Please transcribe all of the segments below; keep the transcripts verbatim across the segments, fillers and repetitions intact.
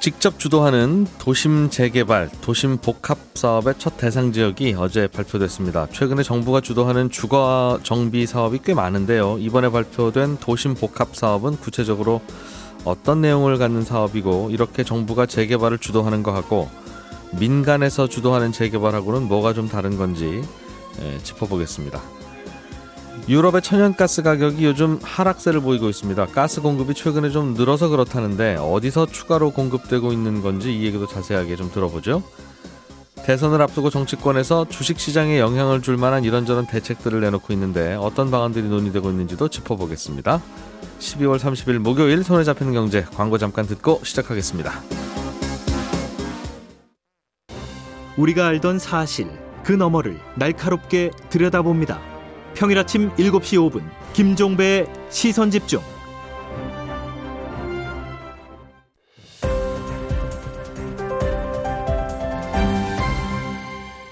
직접 주도하는 도심 재개발, 도심 복합 사업의 첫 대상 지역이 어제 발표됐습니다. 최근에 정부가 주도하는 주거 정비 사업이 꽤 많은데요. 이번에 발표된 도심 복합 사업은 구체적으로 어떤 내용을 갖는 사업이고, 이렇게 정부가 재개발을 주도하는 것하고 민간에서 주도하는 재개발하고는 뭐가 좀 다른 건지 짚어보겠습니다. 유럽의 천연가스 가격이 요즘 하락세를 보이고 있습니다. 가스 공급이 최근에 좀 늘어서 그렇다는데 어디서 추가로 공급되고 있는 건지 이 얘기도 자세하게 좀 들어보죠. 대선을 앞두고 정치권에서 주식시장에 영향을 줄 만한 이런저런 대책들을 내놓고 있는데 어떤 방안들이 논의되고 있는지도 짚어보겠습니다. 십이월 삼십일 목요일 손에 잡히는 경제, 광고 잠깐 듣고 시작하겠습니다. 우리가 알던 사실 그 너머를 날카롭게 들여다봅니다. 평일 아침 일곱 시 오 분 김종배의 시선집중.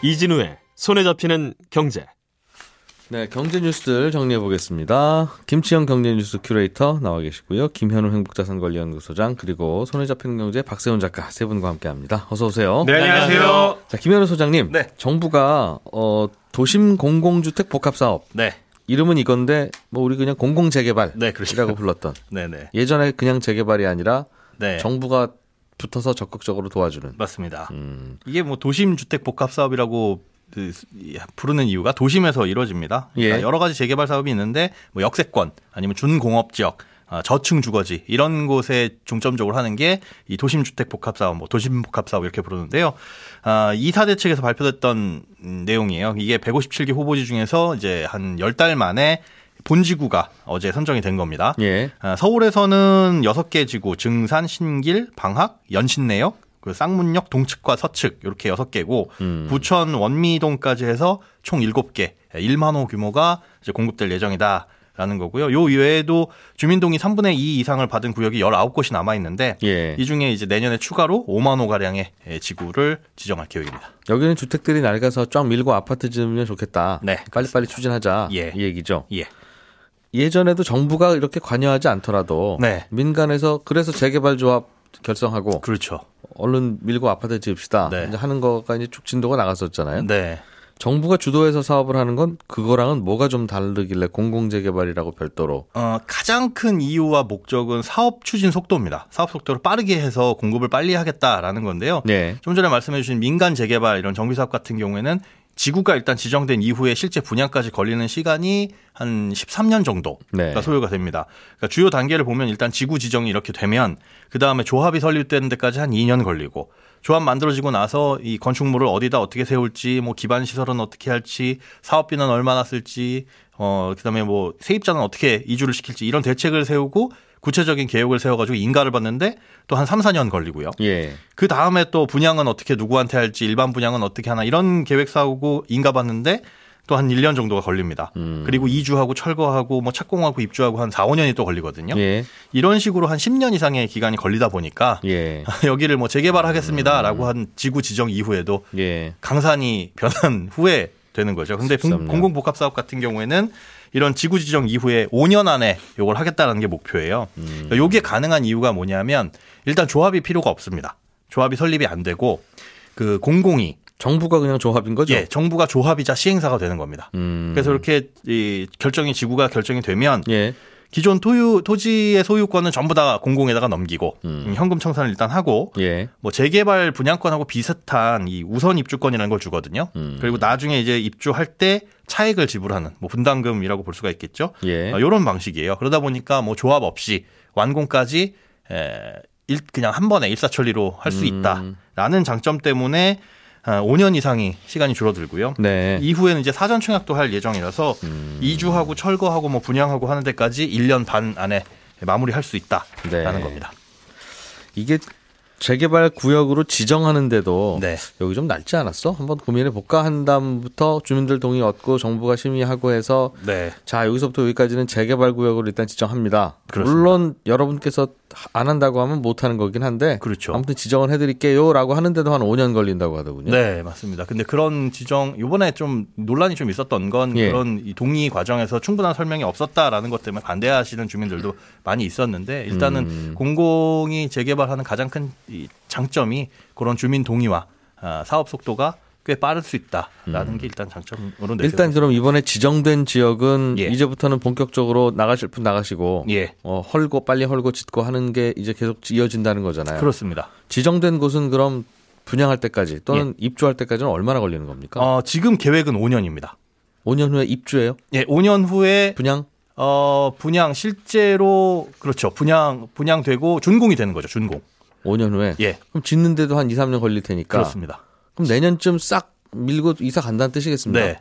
이진우의 손에 잡히는 경제. 네, 경제 뉴스들 정리해 보겠습니다. 김치형 경제 뉴스 큐레이터 나와 계시고요. 김현우 행복자산관리연구소장, 그리고 손에 잡히는 경제 박세훈 작가 세 분과 함께합니다. 어서 오세요. 네, 안녕하세요. 자, 김현우 소장님, 네. 정부가 어, 도심 공공주택 복합사업. 네. 이름은 이건데 뭐 우리 그냥 공공재개발이라고 네, 불렀던. 네네. 예전에 그냥 재개발이 아니라 네. 정부가 붙어서 적극적으로 도와주는. 맞습니다. 음. 이게 뭐 도심주택 복합사업이라고 부르는 이유가 도심에서 이루어집니다. 그러니까 예. 여러 가지 재개발 사업이 있는데 뭐 역세권 아니면 준공업 지역, 저층 주거지 이런 곳에 중점적으로 하는 게 이 도심 주택 복합 사업, 뭐 도심 복합 사업 이렇게 부르는데요. 아, 이 차 대책에서 발표됐던 내용이에요. 이게 백오십칠 개 후보지 중에서 이제 한 열 달 만에 본지구가 어제 선정이 된 겁니다. 예. 아, 서울에서는 여섯 개 지구, 증산, 신길, 방학, 연신내역, 그 쌍문역 동측과 서측 이렇게 여섯 개고 음. 부천 원미동까지 해서 총 일곱 개 일만 호 규모가 이제 공급될 예정이다라는 거고요. 요 이외에도 주민동이 삼분의 이 이상을 받은 구역이 열아홉 곳이 남아 있는데 예. 이 중에 이제 내년에 추가로 오만 호 가량의 지구를 지정할 계획입니다. 여기는 주택들이 낡아서 쫙 밀고 아파트 지으면 좋겠다. 네, 빨리빨리 추진하자. 예. 이 얘기죠. 예. 예전에도 정부가 이렇게 관여하지 않더라도 네. 민간에서 그래서 재개발 조합 결성하고 그렇죠. 얼른 밀고 아파트 지읍시다 네. 이제 하는 거가 이제 쭉 진도가 나갔었잖아요. 네. 정부가 주도해서 사업을 하는 건 그거랑은 뭐가 좀 다르길래 공공재개발이라고 별도로? 어, 가장 큰 이유와 목적은 사업 추진 속도입니다. 사업 속도를 빠르게 해서 공급을 빨리 하겠다라는 건데요. 네. 좀 전에 말씀해 주신 민간 재개발 이런 정비사업 같은 경우에는 지구가 일단 지정된 이후에 실제 분양까지 걸리는 시간이 한 십삼 년 정도가 네. 소요가 됩니다. 그러니까 주요 단계를 보면 일단 지구 지정이 이렇게 되면 그다음에 조합이 설립되는 데까지 한 이 년 걸리고, 조합 만들어지고 나서 이 건축물을 어디다 어떻게 세울지, 뭐 기반 시설은 어떻게 할지, 사업비는 얼마나 쓸지, 어 그다음에 뭐 세입자는 어떻게 이주를 시킬지 이런 대책을 세우고 구체적인 계획을 세워가지고 인가를 받는데 또 한 삼, 사 년 걸리고요. 예. 그 다음에 또 분양은 어떻게 누구한테 할지, 일반 분양은 어떻게 하나 이런 계획 세우고 인가 받는데 또 한 일 년 정도가 걸립니다. 음. 그리고 이주하고 철거하고 뭐 착공하고 입주하고 한 사, 오 년이 또 걸리거든요. 예. 이런 식으로 한 십 년 이상의 기간이 걸리다 보니까 예. 여기를 뭐 재개발하겠습니다라고 음. 한 지구 지정 이후에도 예. 강산이 변한 후에 되는 거죠. 근데 공공복합사업 같은 경우에는 이런 지구 지정 이후에 오 년 안에 이걸 하겠다는 게 목표예요. 음. 그러니까 이게 가능한 이유가 뭐냐면 일단 조합이 필요가 없습니다. 조합이 설립이 안 되고 그 공공이. 정부가 그냥 조합인 거죠? 예, 정부가 조합이자 시행사가 되는 겁니다. 음. 그래서 이렇게 이 결정이 지구가 결정이 되면 예. 기존 토유, 토지의 소유권은 전부 다 공공에다가 넘기고 음. 현금 청산을 일단 하고 예. 뭐 재개발 분양권하고 비슷한 이 우선 입주권이라는 걸 주거든요. 음. 그리고 나중에 이제 입주할 때 차액을 지불하는 뭐 분담금이라고 볼 수가 있겠죠. 예. 어, 이런 방식이에요. 그러다 보니까 뭐 조합 없이 완공까지 에, 일, 그냥 한 번에 일사천리로 할 수 음. 있다라는 장점 때문에 오 년 이상이 시간이 줄어들고요. 네. 이후에는 이제 사전 청약도 할 예정이라서 음. 이주하고 철거하고 뭐 분양하고 하는 데까지 일 년 반 안에 마무리할 수 있다라는 네. 겁니다. 이게 재개발 구역으로 지정하는데도 네. 여기 좀 낡지 않았어? 한번 고민해볼까? 한 다음부터 주민들 동의 얻고 정부가 심의하고 해서 네. 자 여기서부터 여기까지는 재개발 구역으로 일단 지정합니다. 그렇습니다. 물론 여러분께서 안 한다고 하면 못하는 거긴 한데 그렇죠. 아무튼 지정을 해드릴게요 라고 하는데도 한 오 년 걸린다고 하더군요. 네 맞습니다. 근데 그런 지정 이번에 좀 논란이 좀 있었던 건 예. 그런 이 동의 과정에서 충분한 설명이 없었다라는 것 때문에 반대하시는 주민들도 많이 있었는데 일단은 음. 공공이 재개발하는 가장 큰 이 장점이 그런 주민 동의와 사업 속도가 꽤 빠를 수 있다라는 음. 게 일단 장점으로 내세요. 일단 그럼 이번에 지정된 지역은 예. 이제부터는 본격적으로 나가실 분 나가시고 예. 어, 헐고 빨리 헐고 짓고 하는 게 이제 계속 이어진다는 거잖아요. 그렇습니다. 지정된 곳은 그럼 분양할 때까지 또는 예. 입주할 때까지는 얼마나 걸리는 겁니까? 어, 지금 계획은 오 년입니다. 오 년 후에 입주예요? 예, 오 년 후에 분양? 어, 분양 실제로 그렇죠. 분양 분양되고 준공이 되는 거죠. 준공. 오 년 후에? 예. 그럼 짓는데도 한 이, 삼 년 걸릴 테니까. 그렇습니다. 그럼 내년쯤 싹 밀고 이사 간다는 뜻이겠습니다. 네.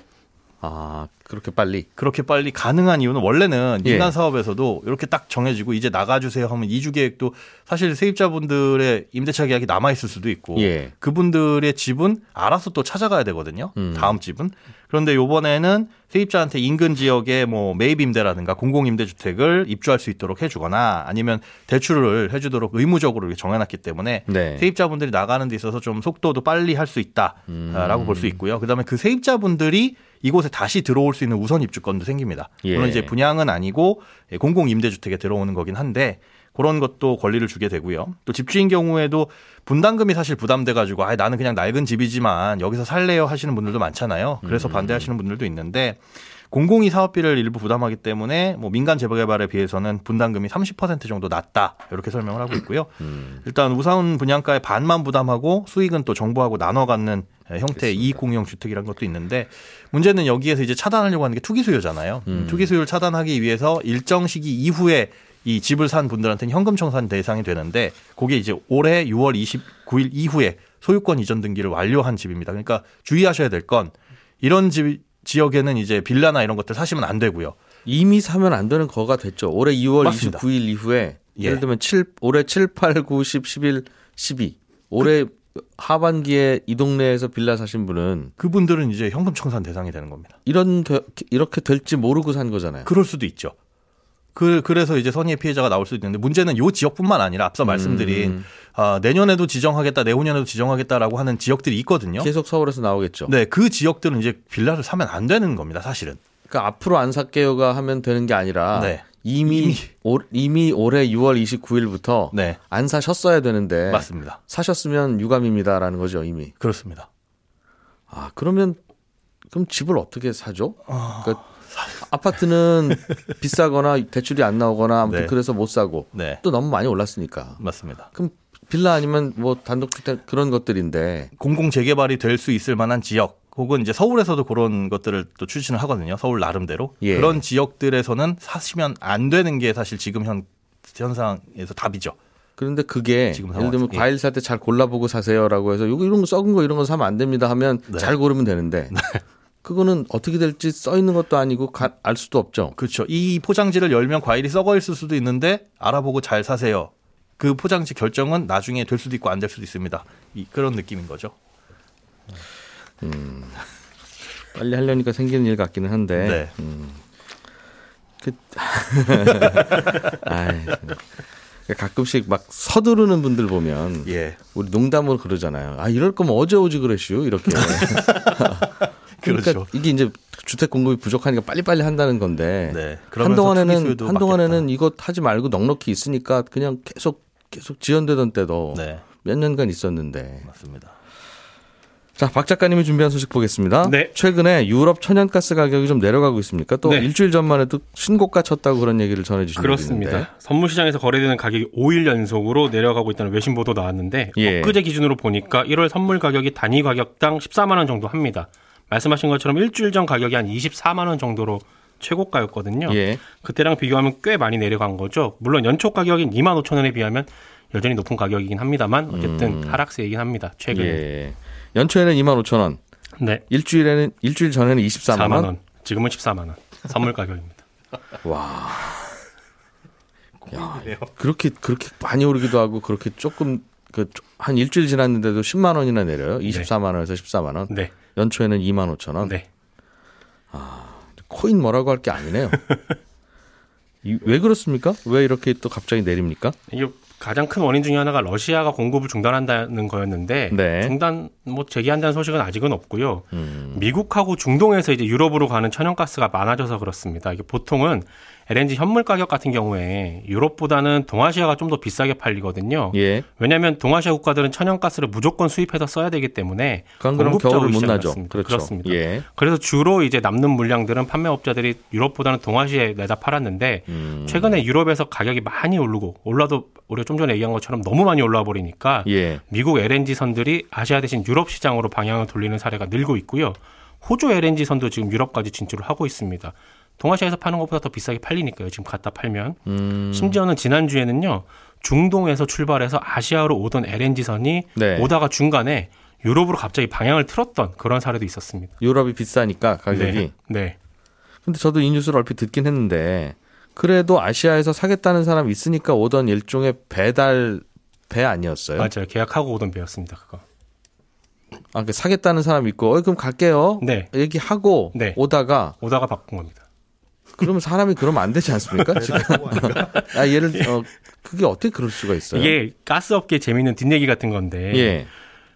아, 그렇게 빨리? 그렇게 빨리 가능한 이유는 원래는 민간 예. 사업에서도 이렇게 딱 정해지고 이제 나가주세요 하면 이주 계획도 사실 세입자분들의 임대차 계약이 남아있을 수도 있고 예. 그분들의 집은 알아서 또 찾아가야 되거든요. 음. 다음 집은. 그런데 이번에는 세입자한테 인근 지역에 뭐 매입 임대라든가 공공 임대 주택을 입주할 수 있도록 해주거나 아니면 대출을 해주도록 의무적으로 이렇게 정해놨기 때문에 네. 세입자분들이 나가는 데 있어서 좀 속도도 빨리 할 수 있다라고 음. 볼 수 있고요. 그다음에 그 세입자분들이 이곳에 다시 들어올 수 있는 우선 입주권도 생깁니다. 예. 물론 이제 분양은 아니고 공공 임대 주택에 들어오는 거긴 한데. 그런 것도 권리를 주게 되고요. 또 집주인 경우에도 분담금이 사실 부담돼가지고 아, 나는 그냥 낡은 집이지만 여기서 살래요 하시는 분들도 많잖아요. 그래서 음. 반대하시는 분들도 있는데 공공이 사업비를 일부 부담하기 때문에 뭐 민간 재개발에 비해서는 분담금이 삼십 퍼센트 정도 낮다 이렇게 설명을 하고 있고요. 음. 일단 우선 분양가의 반만 부담하고 수익은 또 정부하고 나눠 갖는 형태의 이익공유형 주택이라는 것도 있는데 문제는 여기에서 이제 차단하려고 하는 게 투기 수요잖아요. 음. 투기 수요를 차단하기 위해서 일정 시기 이후에 이 집을 산 분들한테는 현금 청산 대상이 되는데 그게 이제 올해 유월 이십구일 이후에 소유권 이전 등기를 완료한 집입니다. 그러니까 주의하셔야 될 건 이런 집, 지역에는 이제 빌라나 이런 것들 사시면 안 되고요. 이미 사면 안 되는 거가 됐죠. 올해 이월 맞습니다. 이십구 일 이후에 예. 예를 들면 칠, 올해 칠, 팔, 구, 십, 십일, 십이 올해 그, 하반기에 이 동네에서 빌라 사신 분은 그분들은 이제 현금 청산 대상이 되는 겁니다. 이런 되, 이렇게 될지 모르고 산 거잖아요. 그럴 수도 있죠. 그, 그래서 이제 선의의 피해자가 나올 수 있는데 문제는 이 지역뿐만 아니라 앞서 말씀드린 음. 아, 내년에도 지정하겠다, 내후년에도 지정하겠다라고 하는 지역들이 있거든요. 계속 서울에서 나오겠죠. 네, 그 지역들은 이제 빌라를 사면 안 되는 겁니다, 사실은. 그러니까 앞으로 안 살게요가 하면 되는 게 아니라 네. 이미, 이미. 올, 이미 올해 유월 이십구일부터 네. 안 사셨어야 되는데 맞습니다. 사셨으면 유감입니다라는 거죠, 이미. 그렇습니다. 아, 그러면 그럼 집을 어떻게 사죠? 어... 그러니까 아파트는 비싸거나 대출이 안 나오거나 아무튼 네. 그래서 못 사고 네. 또 너무 많이 올랐으니까. 맞습니다. 그럼 빌라 아니면 뭐 단독주택 그런 것들인데 공공 재개발이 될 수 있을 만한 지역 혹은 이제 서울에서도 그런 것들을 또 추진을 하거든요. 서울 나름대로 예. 그런 지역들에서는 사시면 안 되는 게 사실 지금 현 현상에서 답이죠. 그런데 그게 예를 들면 예. 과일 살 때 잘 골라보고 사세요라고 해서 요거 이런 거 썩은 거 이런 거 사면 안 됩니다 하면 네. 잘 고르면 되는데. 네. 그거는 어떻게 될지 써 있는 것도 아니고 가, 알 수도 없죠. 그렇죠. 이 포장지를 열면 과일이 썩어 있을 수도 있는데 알아보고 잘 사세요. 그 포장지 결정은 나중에 될 수도 있고 안 될 수도 있습니다. 이, 그런 느낌인 거죠. 음, 빨리 하려니까 생기는 일 같기는 한데. 네. 음, 그, 아이, 가끔씩 막 서두르는 분들 보면 예. 우리 농담으로 그러잖아요. 아 이럴 거면 어제 오지 그랬슈 이렇게. 그러니까 그렇죠. 이게 이제 주택 공급이 부족하니까 빨리빨리 한다는 건데 네, 한동안에는 한동안에는 맞겠다. 이것 하지 말고 넉넉히 있으니까 그냥 계속 계속 지연되던 때도 네. 몇 년간 있었는데 맞습니다. 자, 박 작가님이 준비한 소식 보겠습니다. 네. 최근에 유럽 천연가스 가격이 좀 내려가고 있습니까? 또 네. 일주일 전만 해도 신고가 쳤다고 그런 얘기를 전해주신 분이 있는데. 그렇습니다. 선물시장에서 거래되는 가격이 오 일 연속으로 내려가고 있다는 외신 보도 나왔는데 예. 엊그제 기준으로 보니까 일월 선물 가격이 단위 가격당 십사만 원 정도 합니다. 말씀하신 것처럼 일주일 전 가격이 한 이십사만 원 정도로 최고가였거든요. 예. 그때랑 비교하면 꽤 많이 내려간 거죠. 물론 연초 가격인 이만 오천 원에 비하면 여전히 높은 가격이긴 합니다만 어쨌든 음. 하락세이긴 합니다. 최근에. 예. 연초에는 이만 오천 원. 네. 일주일에는 일주일 전에는 이십사만 원. 원. 지금은 십사만 원. 선물 가격입니다. 와. 야, 그렇게 그렇게 많이 오르기도 하고 그렇게 조금 그 한 일주일 지났는데도 십만 원이나 내려요. 이십사만 원에서 십사만 원. 네. 연초에는 이만 오천 원. 네. 아, 코인 뭐라고 할 게 아니네요. 이, 왜 그렇습니까? 왜 이렇게 또 갑자기 내립니까? 이게 가장 큰 원인 중에 하나가 러시아가 공급을 중단한다는 거였는데 네. 중단 뭐 재개한다는 소식은 아직은 없고요. 음. 미국하고 중동에서 이제 유럽으로 가는 천연가스가 많아져서 그렇습니다. 이게 보통은 엘엔지 현물 가격 같은 경우에 유럽보다는 동아시아가 좀 더 비싸게 팔리거든요. 예. 왜냐하면 동아시아 국가들은 천연가스를 무조건 수입해서 써야 되기 때문에 공급적으로 시작했습니다. 못 나죠. 그렇죠. 그렇습니다. 예. 그래서 주로 이제 남는 물량들은 판매업자들이 유럽보다는 동아시아에 내다 팔았는데 음. 최근에 유럽에서 가격이 많이 오르고 올라도 우리가 좀 전에 얘기한 것처럼 너무 많이 올라와 버리니까 예. 미국 엘엔지선들이 아시아 대신 유럽 시장으로 방향을 돌리는 사례가 늘고 있고요. 호주 엘엔지선도 지금 유럽까지 진출을 하고 있습니다. 동아시아에서 파는 것보다 더 비싸게 팔리니까요. 지금 갖다 팔면. 음. 심지어는 지난주에는요. 중동에서 출발해서 아시아로 오던 엘엔지선이 네. 오다가 중간에 유럽으로 갑자기 방향을 틀었던 그런 사례도 있었습니다. 유럽이 비싸니까 가격이. 네. 네. 근데 저도 이 뉴스를 얼핏 듣긴 했는데 그래도 아시아에서 사겠다는 사람이 있으니까 오던 일종의 배달 배 아니었어요? 맞아요. 계약하고 오던 배였습니다. 그거. 아, 그 사겠다는 사람이 있고 어, 그럼 갈게요. 네. 얘기하고 네. 오다가. 오다가 바꾼 겁니다. 그러면 사람이 그러면 안 되지 않습니까? 지금 아, 얘를 어, 그게 어떻게 그럴 수가 있어요? 이게 가스업계 재미있는 뒷얘기 같은 건데 예.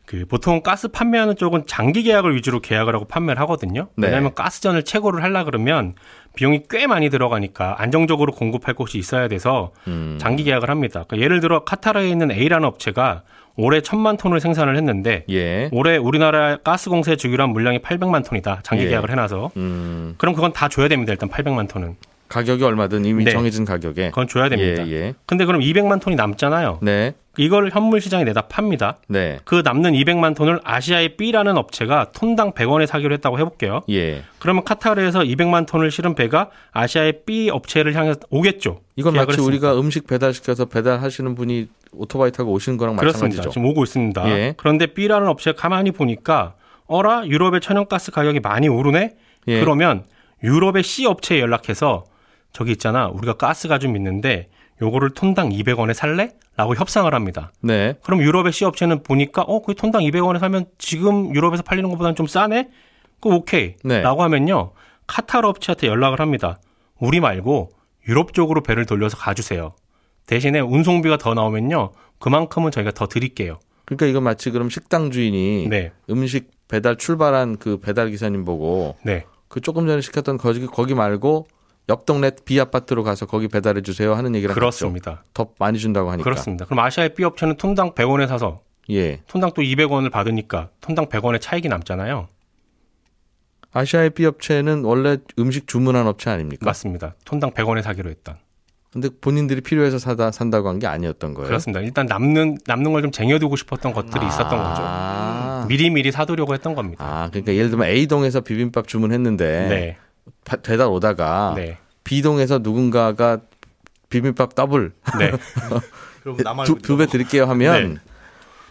그 보통 가스 판매하는 쪽은 장기 계약을 위주로 계약을 하고 판매를 하거든요. 네. 왜냐하면 가스전을 채굴을 하려 그러면 비용이 꽤 많이 들어가니까 안정적으로 공급할 곳이 있어야 돼서 음. 장기 계약을 합니다. 그러니까 예를 들어 카타르에 있는 A라는 업체가 올해 천만 톤을 생산을 했는데 예. 올해 우리나라 가스공사에 주기로 한 물량이 팔백만 톤이다. 장기 예. 계약을 해놔서. 음. 그럼 그건 다 줘야 됩니다. 일단 팔백만 톤은. 가격이 얼마든 이미 네. 정해진 가격에. 그건 줘야 됩니다. 예. 근데 그럼 이백만 톤이 남잖아요. 네. 이걸 현물 시장에 내다 팝니다. 네. 그 남는 이백만 톤을 아시아의 B라는 업체가 톤당 백 원에 사기로 했다고 해볼게요. 예. 그러면 카타르에서 이백만 톤을 실은 배가 아시아의 B 업체를 향해서 오겠죠. 이건 마치 했으니까. 우리가 음식 배달시켜서 배달하시는 분이 오토바이 타고 오시는 거랑 그렇습니다. 마찬가지죠. 지금 오고 있습니다. 예. 그런데 B라는 업체가 가만히 보니까 어라 유럽의 천연가스 가격이 많이 오르네. 예. 그러면 유럽의 C 업체에 연락해서 저기 있잖아 우리가 가스가 좀 있는데 요거를 톤당 이백 원에 살래? 라고 협상을 합니다. 네. 그럼 유럽의 C 업체는 보니까 어, 그 톤당 이백 원에 사면 지금 유럽에서 팔리는 것보다는 좀 싸네? 그 오케이. 네. 라고 하면요. 카타르 업체한테 연락을 합니다. 우리 말고 유럽 쪽으로 배를 돌려서 가주세요. 대신에 운송비가 더 나오면요. 그만큼은 저희가 더 드릴게요. 그러니까 이건 마치 그럼 식당 주인이 네. 음식 배달 출발한 그 배달 기사님 보고 네. 그 조금 전에 시켰던 거기, 거기 말고 옆 동네 B 아파트로 가서 거기 배달해 주세요 하는 얘기랑 그렇습니다. 더 많이 준다고 하니까. 그렇습니다. 그럼 아시아의 B 업체는 톤당 백 원에 사서 예. 톤당 또 이백 원을 받으니까 톤당 백 원의 차익이 남잖아요. 아시아의 B 업체는 원래 음식 주문한 업체 아닙니까? 맞습니다. 톤당 백 원에 사기로 했던. 근데 본인들이 필요해서 사다, 산다고 한 게 아니었던 거예요? 그렇습니다. 일단 남는, 남는 걸 좀 쟁여두고 싶었던 것들이 아~ 있었던 거죠. 미리미리 사두려고 했던 겁니다. 아, 그러니까 예를 들면 A동에서 비빔밥 주문했는데 네. 배달 오다가 네. B동에서 누군가가 비빔밥 더블 네. 두 배 드릴게요 하면 네.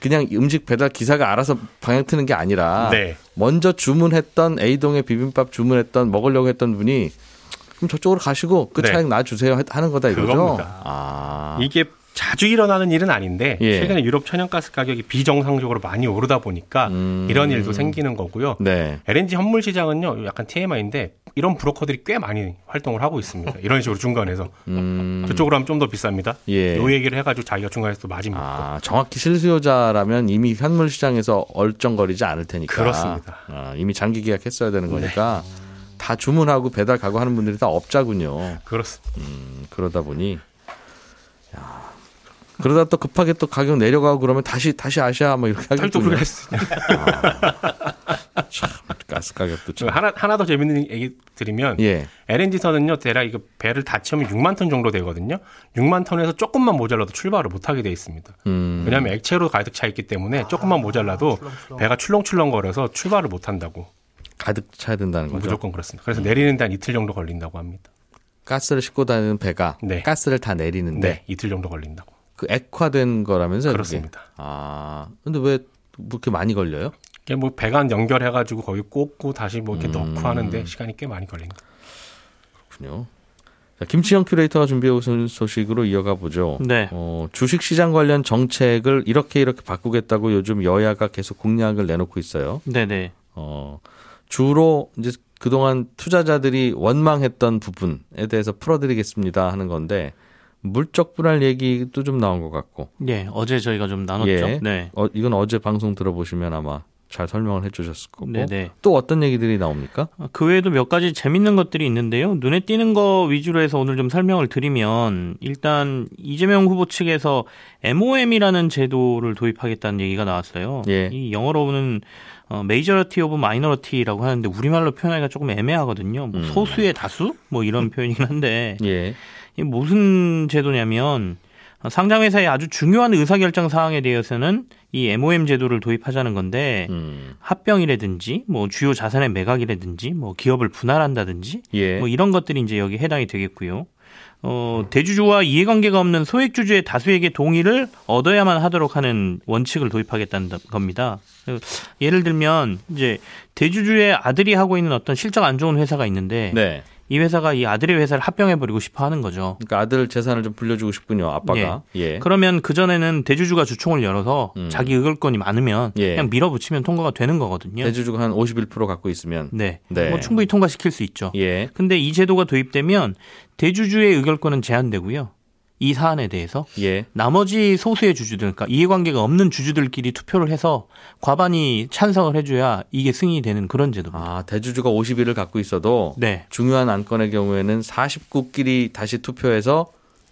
그냥 음식 배달 기사가 알아서 방향 트는 게 아니라 네. 먼저 주문했던 A동에 비빔밥 주문했던 먹으려고 했던 분이 그럼 저쪽으로 가시고 그 차액 네. 놔주세요 하는 거다 이거죠? 그겁니다. 아. 이게 자주 일어나는 일은 아닌데 예. 최근에 유럽 천연가스 가격이 비정상적으로 많이 오르다 보니까 음. 이런 일도 생기는 거고요. 네. 엘엔지 현물 시장은요. 약간 티엠아이인데 이런 브로커들이 꽤 많이 활동을 하고 있습니다. 이런 식으로 중간에서. 음. 그쪽으로 하면 좀 더 비쌉니다. 예. 요 얘기를 해가지고 자기가 중간에서 또 마지막. 아, 정확히 실수요자라면 이미 현물 시장에서 얼쩡거리지 않을 테니까. 그렇습니다. 아, 이미 장기 계약했어야 되는 거니까. 네. 다 주문하고 배달 가고 하는 분들이 다 업자군요. 그렇습니다. 음, 그러다 보니. 야. 그러다 또 급하게 또 가격 내려가고 그러면 다시 다시 아시아 뭐 이렇게 하겠군요. 또 그렇게 했어요. 아, 참 가스 가격도 참. 하나 하나 더 재밌는 얘기 드리면 예. 엘엔지선은요 대략 이거 배를 다 채우면 육만 톤 정도 되거든요. 육만 톤에서 조금만 모자라도 출발을 못 하게 돼 있습니다. 음. 왜냐하면 액체로 가득 차 있기 때문에 조금만 모자라도 아, 출렁출렁. 배가 출렁출렁거려서 출발을 못 한다고. 가득 차야 된다는 거죠. 무조건 그렇습니다. 그래서 음. 내리는 데 한 이틀 정도 걸린다고 합니다. 가스를 싣고 다니는 배가 네. 가스를 다 내리는데 네. 이틀 정도 걸린다고. 그 액화된 거라면서요? 그렇습니다. 그게? 아, 근데 왜 그렇게 많이 걸려요? 이게 뭐 배관 연결해가지고 거기 꽂고 다시 뭐 이렇게 음. 넣고 하는데 시간이 꽤 많이 걸린다. 그렇군요. 김치형 큐레이터가 준비해오신 소식으로 이어가 보죠. 네. 어, 주식시장 관련 정책을 이렇게 이렇게 바꾸겠다고 요즘 여야가 계속 공약을 내놓고 있어요. 네네. 어, 주로 이제 그동안 투자자들이 원망했던 부분에 대해서 풀어드리겠습니다 하는 건데 물적 분할 얘기도 좀 나온 것 같고. 네, 어제 저희가 좀 나눴죠. 예, 네. 어, 이건 어제 방송 들어보시면 아마 잘 설명을 해주셨을 거고. 네네. 또 어떤 얘기들이 나옵니까? 그 외에도 몇 가지 재밌는 것들이 있는데요. 눈에 띄는 거 위주로 해서 오늘 좀 설명을 드리면 일단 이재명 후보 측에서 엠오엠이라는 제도를 도입하겠다는 얘기가 나왔어요. 예. 이 영어로는 어, 메이저러티 오브 마이너러티라고 하는데 우리말로 표현하기가 조금 애매하거든요. 뭐 음. 소수의 다수? 뭐 이런 표현이긴 한데 예. 이게 무슨 제도냐면 상장회사의 아주 중요한 의사결정 사항에 대해서는 이 엠오엠 제도를 도입하자는 건데 음. 합병이라든지 뭐 주요 자산의 매각이라든지 뭐 기업을 분할한다든지 예. 뭐 이런 것들이 이제 여기 해당이 되겠고요. 어, 대주주와 이해관계가 없는 소액주주의 다수에게 동의를 얻어야만 하도록 하는 원칙을 도입하겠다는 겁니다. 예를 들면 이제 대주주의 아들이 하고 있는 어떤 실적 안 좋은 회사가 있는데. 네. 이 회사가 이 아들의 회사를 합병해버리고 싶어 하는 거죠. 그러니까 아들 재산을 좀 불려주고 싶군요. 아빠가. 예. 예. 그러면 그전에는 대주주가 주총을 열어서 음. 자기 의결권이 많으면 예. 그냥 밀어붙이면 통과가 되는 거거든요. 대주주가 한 오십일 퍼센트 갖고 있으면. 네. 네. 뭐 충분히 통과시킬 수 있죠. 예. 근데 이 제도가 도입되면 대주주의 의결권은 제한되고요. 이 사안에 대해서 예. 나머지 소수의 주주들, 그러니까 이해관계가 없는 주주들끼리 투표를 해서 과반이 찬성을 해줘야 이게 승인이 되는 그런 제도입니다. 아, 대주주가 오십일을 갖고 있어도 네. 중요한 안건의 경우에는 사십구끼리 다시 투표해서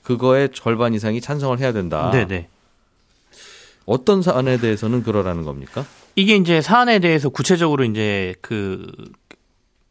그거의 절반 이상이 찬성을 해야 된다. 네네. 어떤 사안에 대해서는 그러라는 겁니까? 이게 이제 사안에 대해서 구체적으로 이제 그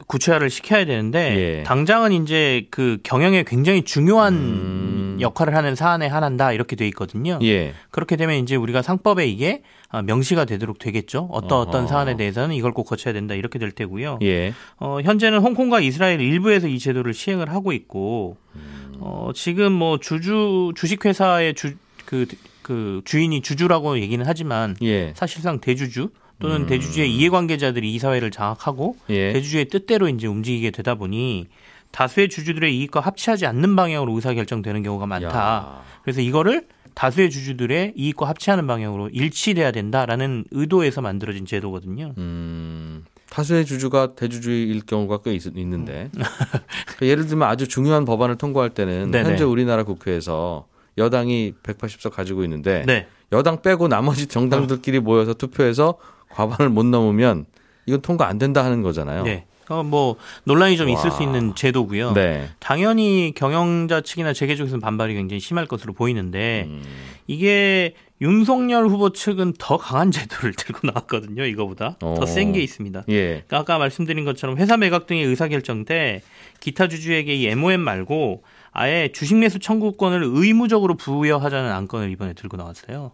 구체화를 시켜야 되는데 예. 당장은 이제 그 경영에 굉장히 중요한 음. 역할을 하는 사안의 하나다 이렇게 돼 있거든요. 예. 그렇게 되면 이제 우리가 상법에 이게 명시가 되도록 되겠죠. 어떤 어떤 사안에 대해서는 이걸 꼭 거쳐야 된다 이렇게 될 테고요. 예. 어, 현재는 홍콩과 이스라엘 일부에서 이 제도를 시행을 하고 있고 음. 어, 지금 뭐 주주 주식회사의 주 그 그 주인이 주주라고 얘기는 하지만 예. 사실상 대주주. 또는 음. 대주주의 이해관계자들이 이 사회를 장악하고 예. 대주주의 뜻대로 이제 움직이게 되다 보니 다수의 주주들의 이익과 합치하지 않는 방향으로 의사결정되는 경우가 많다. 야. 그래서 이거를 다수의 주주들의 이익과 합치하는 방향으로 일치돼야 된다라는 의도에서 만들어진 제도거든요. 음, 다수의 주주가 대주주일 경우가 꽤 있, 있는데 그러니까 예를 들면 아주 중요한 법안을 통과할 때는 네네. 현재 우리나라 국회에서 여당이 백팔십석 가지고 있는데 네. 여당 빼고 나머지 정당들끼리 모여서 투표해서 과반을 못 넘으면 이건 통과 안 된다 하는 거잖아요. 네. 어, 뭐 논란이 좀 와. 있을 수 있는 제도고요. 네. 당연히 경영자 측이나 재계 쪽에서는 반발이 굉장히 심할 것으로 보이는데 음. 이게 윤석열 후보 측은 더 강한 제도를 들고 나왔거든요. 이거보다 더 센 게 있습니다. 예. 그러니까 아까 말씀드린 것처럼 회사 매각 등의 의사결정 때 기타 주주에게 이 엠오엠 말고 아예 주식 매수 청구권을 의무적으로 부여하자는 안건을 이번에 들고 나왔어요.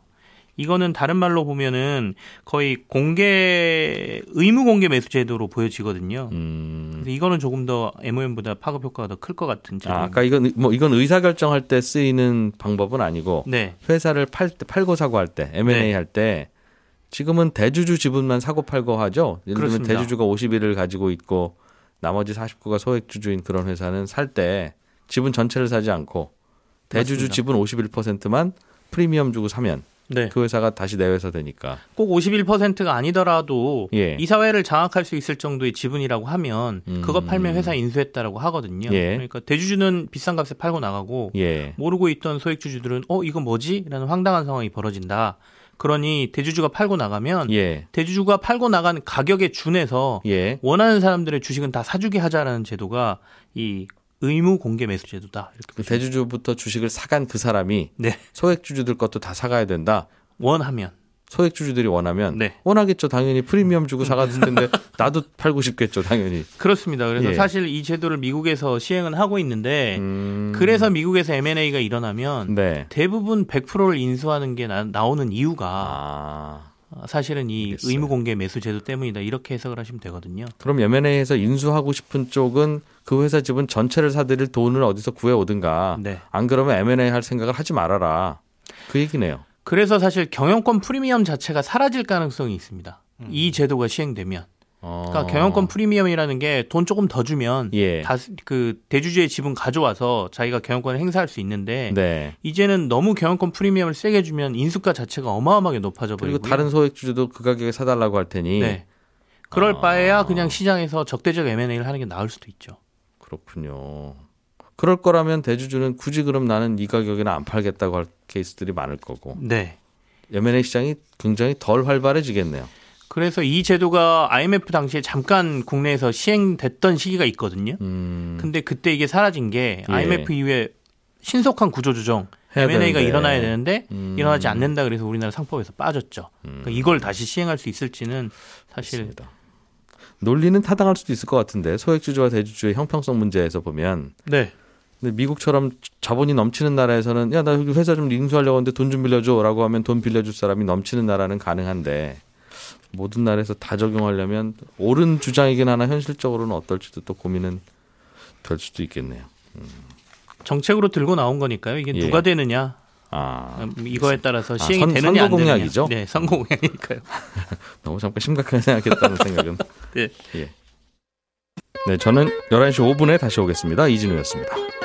이거는 다른 말로 보면은 거의 공개 의무 공개 매수 제도로 보여지거든요. 음. 그래서 이거는 조금 더 엠오엠보다 파급 효과가 더 클 것 같은. 아, 아까 이건 뭐 이건 의사 결정할 때 쓰이는 방법은 아니고 네. 회사를 팔 때, 팔고 사고 할 때 엠 앤 에이 네. 할 때 지금은 대주주 지분만 사고 팔고 하죠. 예를 들면 그렇습니다. 대주주가 오십일을 가지고 있고 나머지 사십구가 소액 주주인 그런 회사는 살 때 지분 전체를 사지 않고 대주주 지분 오십일 퍼센트만 프리미엄 주고 사면. 네. 그 회사가 다시 내 회사 되니까 꼭 오십일 퍼센트가 아니더라도 예. 이 사회를 장악할 수 있을 정도의 지분이라고 하면 음. 그거 팔면 회사 인수했다라고 하거든요. 예. 그러니까 대주주는 비싼 값에 팔고 나가고 예. 모르고 있던 소액주주들은 어 이거 뭐지? 라는 황당한 상황이 벌어진다. 그러니 대주주가 팔고 나가면 예. 대주주가 팔고 나간 가격에 준해서 예. 원하는 사람들의 주식은 다 사주게 하자라는 제도가 이 의무 공개 매수 제도다. 이렇게 대주주부터 주식을 사간 그 사람이 네. 소액주주들 것도 다 사가야 된다. 원하면. 소액주주들이 원하면. 네. 원하겠죠. 당연히 프리미엄 주고 사갔을 텐데 나도 팔고 싶겠죠. 당연히. 그렇습니다. 그래서 예. 사실 이 제도를 미국에서 시행은 하고 있는데 음... 그래서 미국에서 엠 앤 에이가 일어나면 네. 대부분 백 퍼센트를 인수하는 게 나, 나오는 이유가 아... 사실은 이 알겠어요. 의무 공개 매수 제도 때문이다. 이렇게 해석을 하시면 되거든요. 그럼 엠 앤 에이에서 인수하고 싶은 쪽은 그 회사 지분 전체를 사들일 돈을 어디서 구해오든가 네. 안 그러면 엠 앤 에이 할 생각을 하지 말아라. 그 얘기네요. 그래서 사실 경영권 프리미엄 자체가 사라질 가능성이 있습니다. 음. 이 제도가 시행되면. 어. 그러니까 경영권 프리미엄이라는 게 돈 조금 더 주면 예. 다 그 대주주의 지분 가져와서 자기가 경영권을 행사할 수 있는데 네. 이제는 너무 경영권 프리미엄을 세게 주면 인수가 자체가 어마어마하게 높아져 버리고 그리고 다른 소액주주도 그 가격에 사달라고 할 테니 네. 그럴 아. 바에야 그냥 시장에서 적대적 엠 앤 에이를 하는 게 나을 수도 있죠. 그렇군요. 그럴 거라면 대주주는 굳이 그럼 나는 이 가격에는 안 팔겠다고 할 케이스들이 많을 거고 네. 엠 앤 에이 시장이 굉장히 덜 활발해지겠네요. 그래서 이 제도가 아이 엠 에프 당시에 잠깐 국내에서 시행됐던 시기가 있거든요. 음. 근데 그때 이게 사라진 게 아이 엠 에프 예. 이후에 신속한 구조조정, 엠 앤 에이가 일어나야 되는데 음. 일어나지 않는다 그래서 우리나라 상법에서 빠졌죠. 음. 그러니까 이걸 다시 시행할 수 있을지는 사실. 맞습니다. 논리는 타당할 수도 있을 것 같은데 소액주주와 대주주의 형평성 문제에서 보면 네. 근데 미국처럼 자본이 넘치는 나라에서는 야, 나 여기 회사 좀 인수하려고 하는데 돈 좀 빌려줘 라고 하면 돈 빌려줄 사람이 넘치는 나라는 가능한데 모든 나라에서 다 적용하려면 옳은 주장이긴 하나 현실적으로는 어떨지도 또 고민은 될 수도 있겠네요. 음. 정책으로 들고 나온 거니까요. 이게 예. 누가 되느냐. 아, 이거에 따라서 시행이 아, 선, 되느냐 선거 공약이죠? 안 되느냐. 네, 선거 공약이니까요. 너무 잠깐 심각하게 생각했다는 생각은. 네. 예. 네, 저는 열한 시 오 분에 다시 오겠습니다. 이진우였습니다.